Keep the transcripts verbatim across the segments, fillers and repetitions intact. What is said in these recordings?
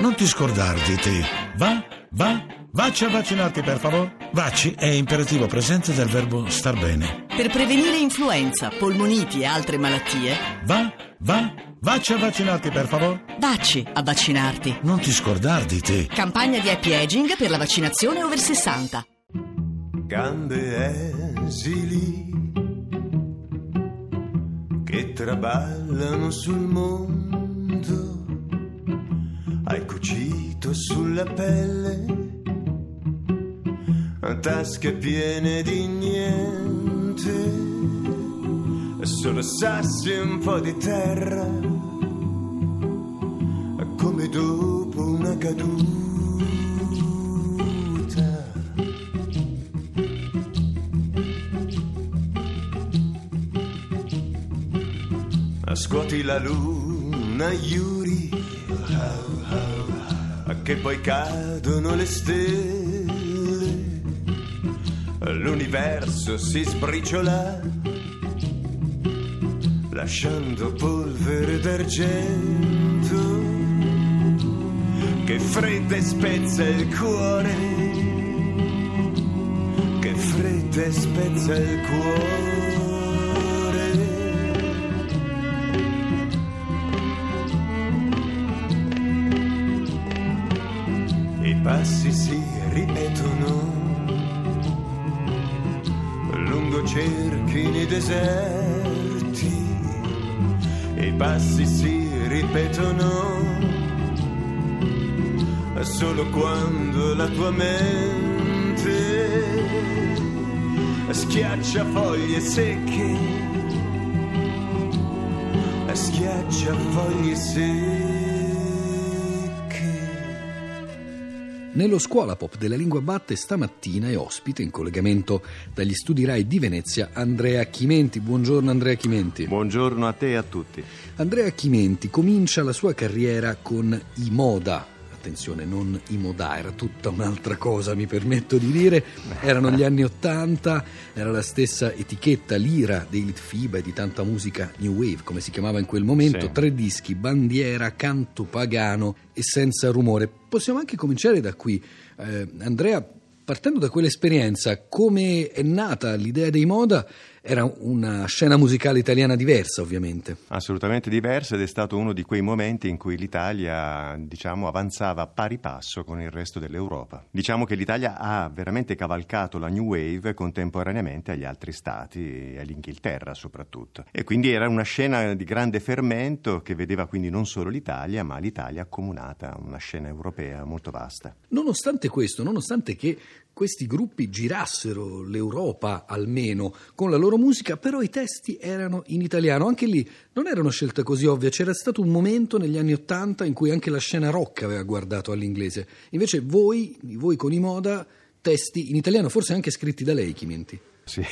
Non ti scordare di te. Va, va, vacci a vaccinarti per favore. Vacci è imperativo presente del verbo star bene. Per prevenire influenza, polmoniti e altre malattie. Va, va, vacci a vaccinarti per favore. Vacci a vaccinarti. Non ti scordare di te. Campagna di happy aging per la vaccinazione over sessanta. Gambe esili che traballano sul mondo, hai cucito sulla pelle tasche piene di niente, solo sassi e un po' di terra, come dopo una caduta. Scuoti la luna, Yuri, che poi cadono le stelle, l'universo si sbriciola, lasciando polvere d'argento, che fredda e spezza il cuore, che fredda e spezza il cuore. Passi si ripetono lungo cerchi nei deserti, i passi si ripetono solo quando la tua mente schiaccia foglie secche, schiaccia foglie secche. Nello Scuola Pop della Lingua Batte stamattina è ospite in collegamento dagli studi Rai di Venezia Andrea Chimenti. Buongiorno Andrea Chimenti. Buongiorno a te e a tutti. Andrea Chimenti comincia la sua carriera con i Moda. Attenzione, non i Moda, era tutta un'altra cosa, mi permetto di dire. Erano gli anni ottanta, era la stessa etichetta, l'I R A dei Litfiba e di tanta musica new wave, come si chiamava in quel momento. Sì. Tre dischi, Bandiera, Canto Pagano e Senza Rumore. Possiamo anche cominciare da qui. Eh, Andrea, partendo da quell'esperienza, come è nata l'idea dei Moda? Era una scena musicale italiana diversa, ovviamente. Assolutamente diversa, ed è stato uno di quei momenti in cui l'Italia, diciamo, avanzava pari passo con il resto dell'Europa. Diciamo che l'Italia ha veramente cavalcato la New Wave contemporaneamente agli altri stati e all'Inghilterra soprattutto. E quindi era una scena di grande fermento che vedeva quindi non solo l'Italia, ma l'Italia accomunata, una scena europea molto vasta. Nonostante questo, nonostante che questi gruppi girassero l'Europa almeno con la loro musica, però i testi erano in italiano. Anche lì non era una scelta così ovvia, c'era stato un momento negli anni Ottanta in cui anche la scena rock aveva guardato all'inglese. Invece voi, voi con i Moda, testi in italiano, forse anche scritti da lei, Chimenti. Sì,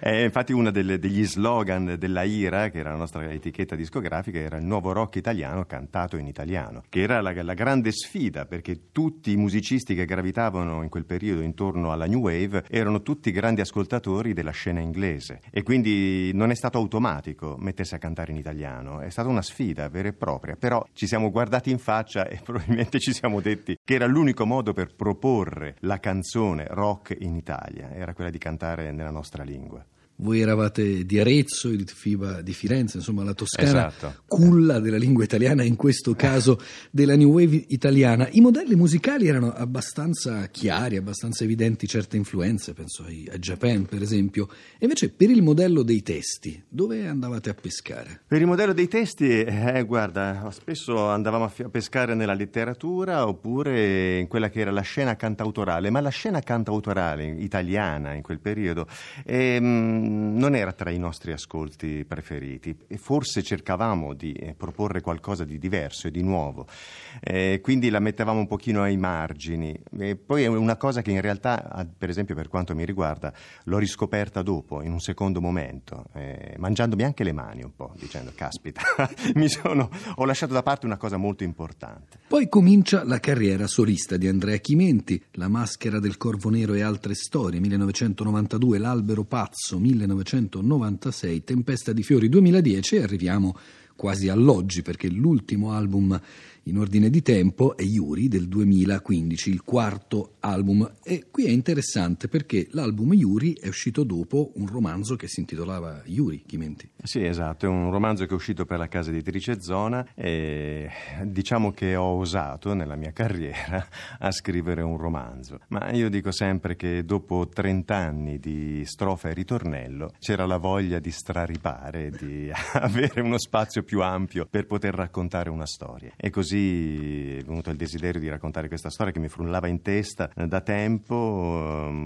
è infatti uno degli slogan della I R A, che era la nostra etichetta discografica, era il nuovo rock italiano cantato in italiano, che era la, la grande sfida, perché tutti i musicisti che gravitavano in quel periodo intorno alla New Wave erano tutti grandi ascoltatori della scena inglese, e quindi non è stato automatico mettersi a cantare in italiano, è stata una sfida vera e propria, però ci siamo guardati in faccia e probabilmente ci siamo detti che era l'unico modo per proporre la canzone rock in Italia, era quella di cantare nella nostra lingua. Voi eravate di Arezzo, di Litfiba di Firenze, insomma la Toscana, esatto. Culla della lingua italiana, in questo caso della New Wave italiana. I modelli musicali erano abbastanza chiari, abbastanza evidenti certe influenze, penso a Japan per esempio. E invece per il modello dei testi, dove andavate a pescare? Per il modello dei testi, eh, guarda, spesso andavamo a pescare nella letteratura oppure in quella che era la scena cantautorale, ma la scena cantautorale italiana in quel periodo ehm, non era tra i nostri ascolti preferiti, e forse cercavamo di proporre qualcosa di diverso e di nuovo, eh, quindi la mettevamo un pochino ai margini. E poi è una cosa che in realtà, per esempio per quanto mi riguarda, l'ho riscoperta dopo, in un secondo momento, eh, mangiandomi anche le mani un po', dicendo caspita, mi sono, ho lasciato da parte una cosa molto importante. Poi comincia la carriera solista di Andrea Chimenti, La Maschera del Corvo Nero e altre storie, millenovecentonovantadue, L'Albero Pazzo, millenovecentonovantasei, Tempesta di Fiori, duemiladieci, e arriviamo quasi all'oggi, perché l'ultimo album in ordine di tempo è Yuri del duemilaquindici, il quarto album, e qui è interessante perché l'album Yuri è uscito dopo un romanzo che si intitolava Yuri, Chimenti. Sì, esatto, è un romanzo che è uscito per la casa editrice Zona e diciamo che ho osato nella mia carriera a scrivere un romanzo, ma io dico sempre che dopo trent'anni di strofa e ritornello c'era la voglia di straripare, di avere uno spazio più ampio per poter raccontare una storia, e così è venuto il desiderio di raccontare questa storia che mi frullava in testa da tempo.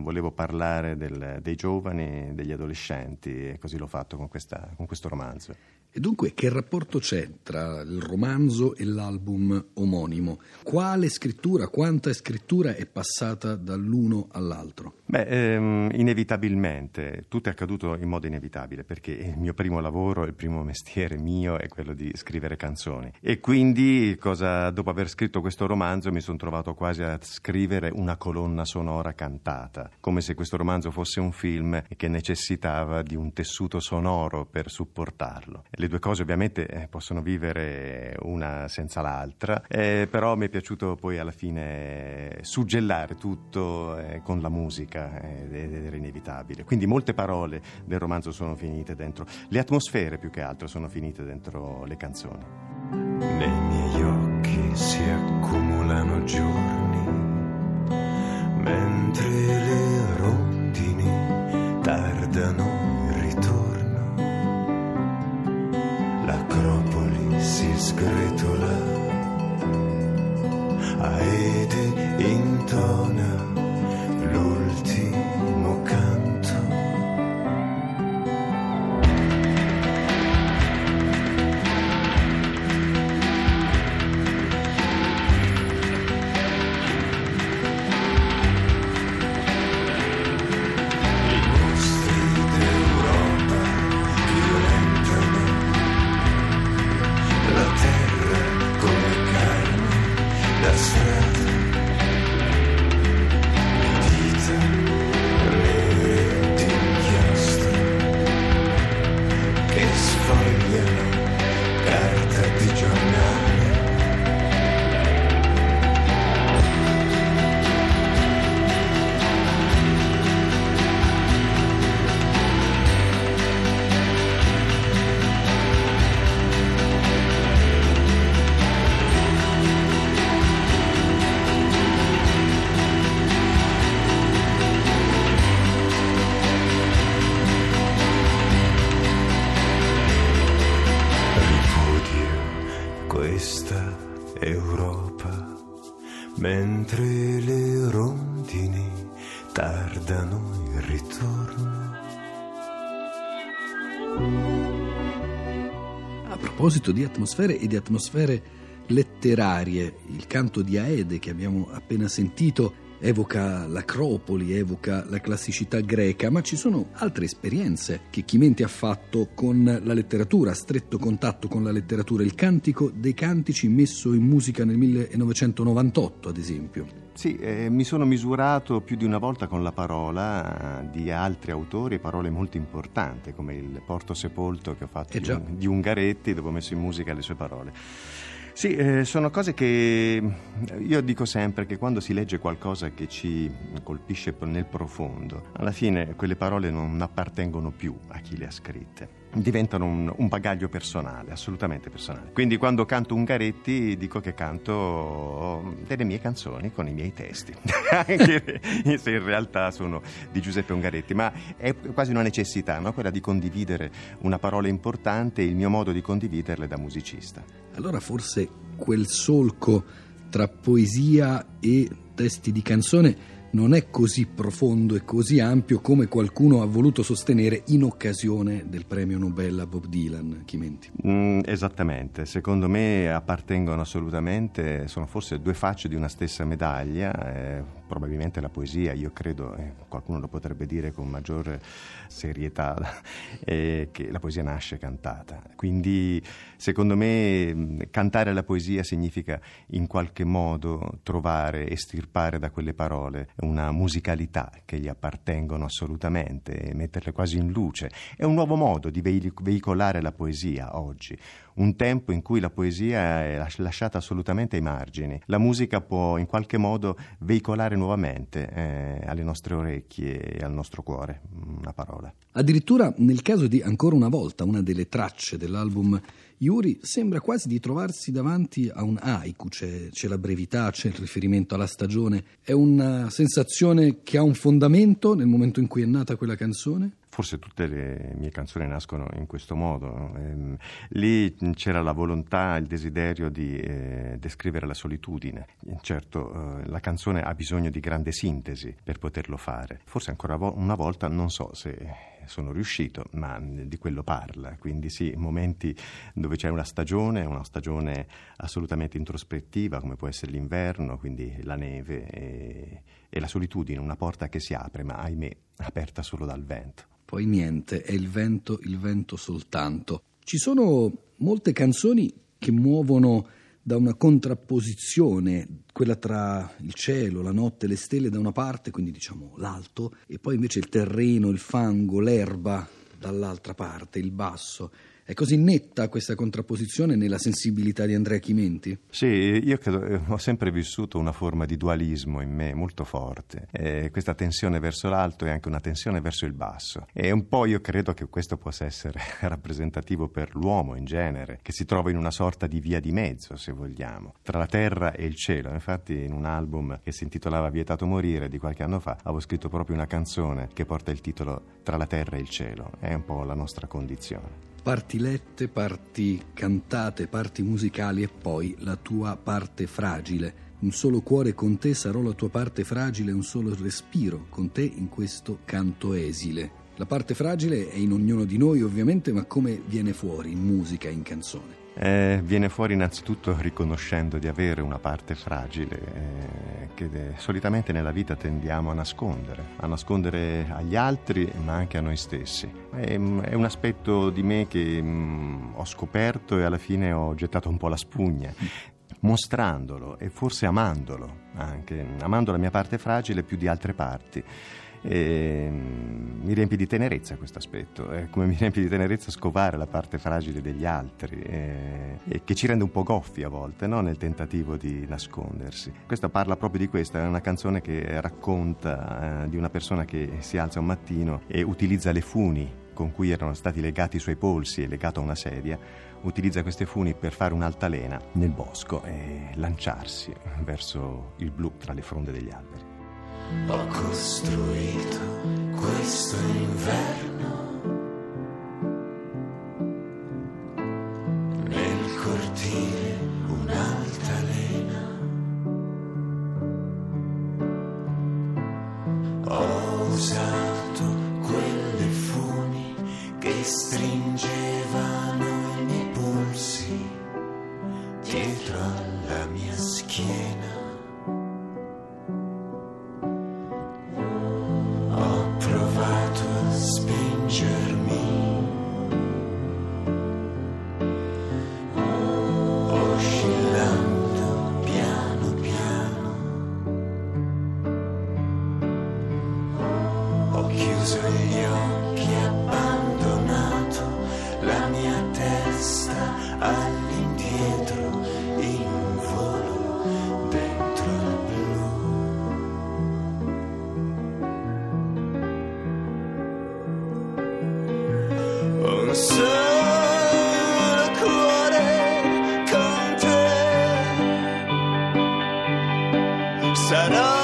Volevo parlare del, dei giovani, degli adolescenti, e così l'ho fatto con, questa, con questo romanzo. E dunque che rapporto c'è tra il romanzo e l'album omonimo? Quale scrittura, quanta scrittura è passata dall'uno all'altro? Beh, ehm, inevitabilmente, tutto è accaduto in modo inevitabile, perché il mio primo lavoro, il primo mestiere mio è quello di scrivere canzoni, e quindi cosa, dopo aver scritto questo romanzo mi sono trovato quasi a scrivere una colonna sonora cantata, come se questo romanzo fosse un film che necessitava di un tessuto sonoro per supportarlo. Le due cose ovviamente possono vivere una senza l'altra, eh, però mi è piaciuto poi alla fine suggellare tutto eh, con la musica, eh, ed era inevitabile. Quindi molte parole del romanzo sono finite dentro, le atmosfere più che altro sono finite dentro le canzoni. Nei miei occhi si accumulano giorni, mentre le rondini tardano il ritorno. L'Acropoli si sgretola, Aede intona l'ultimo canto. Mentre le rondini tardano il ritorno. A proposito di atmosfere e di atmosfere letterarie, il canto di Aede che abbiamo appena sentito evoca l'Acropoli, evoca la classicità greca, ma ci sono altre esperienze che Chimenti ha fatto con la letteratura, stretto contatto con la letteratura. Il Cantico dei Cantici messo in musica nel millenovecentonovantotto, ad esempio. Sì, eh, mi sono misurato più di una volta con la parola di altri autori, parole molto importanti come il Porto Sepolto che ho fatto eh di, di Ungaretti, dove ho messo in musica le sue parole. Sì, eh, sono cose che io dico sempre che quando si legge qualcosa che ci colpisce nel profondo, alla fine quelle parole non appartengono più a chi le ha scritte. Diventano un, un bagaglio personale, assolutamente personale. Quindi quando canto Ungaretti dico che canto delle mie canzoni con i miei testi, anche se in realtà sono di Giuseppe Ungaretti, ma è quasi una necessità, no? Quella di condividere una parola importante e il mio modo di condividerle da musicista. Allora forse quel solco tra poesia e testi di canzone non è così profondo e così ampio come qualcuno ha voluto sostenere in occasione del premio Nobel a Bob Dylan, Chimenti. Mm, esattamente, secondo me appartengono assolutamente, sono forse due facce di una stessa medaglia, eh, probabilmente la poesia, io credo, eh, qualcuno lo potrebbe dire con maggior serietà, eh, che la poesia nasce cantata, quindi secondo me cantare la poesia significa in qualche modo trovare, estirpare da quelle parole una musicalità che gli appartengono assolutamente, metterle quasi in luce. È un nuovo modo di veicolare la poesia oggi, un tempo in cui la poesia è lasciata assolutamente ai margini. La musica può in qualche modo veicolare nuovamente eh, alle nostre orecchie e al nostro cuore una parola. Addirittura nel caso di Ancora una volta, una delle tracce dell'album Yuri, sembra quasi di trovarsi davanti a un haiku, c'è, c'è la brevità, c'è il riferimento alla stagione. È una sensazione che ha un fondamento nel momento in cui è nata quella canzone? Forse tutte le mie canzoni nascono in questo modo. Lì c'era la volontà, il desiderio di eh, descrivere la solitudine. Certo, eh, la canzone ha bisogno di grande sintesi per poterlo fare. Forse ancora vo- una volta, non so se sono riuscito, ma di quello parla. Quindi sì, momenti dove c'è una stagione, una stagione assolutamente introspettiva, come può essere l'inverno, quindi la neve e, e la solitudine, una porta che si apre, ma ahimè aperta solo dal vento. Poi niente, è il vento, il vento soltanto. Ci sono molte canzoni che muovono da una contrapposizione, quella tra il cielo, la notte, le stelle da una parte, quindi diciamo l'alto, e poi invece il terreno, il fango, l'erba dall'altra parte, il basso. È così netta questa contrapposizione nella sensibilità di Andrea Chimenti? Sì, io credo, ho sempre vissuto una forma di dualismo in me molto forte, eh, questa tensione verso l'alto e anche una tensione verso il basso, e un po' io credo che questo possa essere rappresentativo per l'uomo in genere, che si trova in una sorta di via di mezzo, se vogliamo, tra la terra e il cielo. Infatti in un album che si intitolava Vietato Morire di qualche anno fa avevo scritto proprio una canzone che porta il titolo Tra la terra e il cielo. È un po' la nostra condizione. Parti lette, parti cantate, parti musicali e poi la tua parte fragile. Un solo cuore con te sarò la tua parte fragile, un solo respiro con te in questo canto esile. La parte fragile è in ognuno di noi ovviamente, ma come viene fuori in musica, in canzone? Eh, viene fuori innanzitutto riconoscendo di avere una parte fragile eh, che de- solitamente nella vita tendiamo a nascondere, a nascondere agli altri ma anche a noi stessi. È, è un aspetto di me che mh, ho scoperto e alla fine ho gettato un po' la spugna, mostrandolo e forse amandolo anche, amando la mia parte fragile più di altre parti. E mi riempie di tenerezza questo aspetto, eh, come mi riempie di tenerezza scovare la parte fragile degli altri, eh, e che ci rende un po' goffi a volte, no? Nel tentativo di nascondersi. Questa parla proprio di questa, è una canzone che racconta eh, di una persona che si alza un mattino e utilizza le funi con cui erano stati legati i suoi polsi e legato a una sedia, utilizza queste funi per fare un'altalena nel bosco e lanciarsi verso il blu tra le fronde degli alberi. Ho costruito questo inverno nel cortile un'altalena. Ho usato quelle funi che stringevano i miei polsi dietro alla mia schiena. Sarà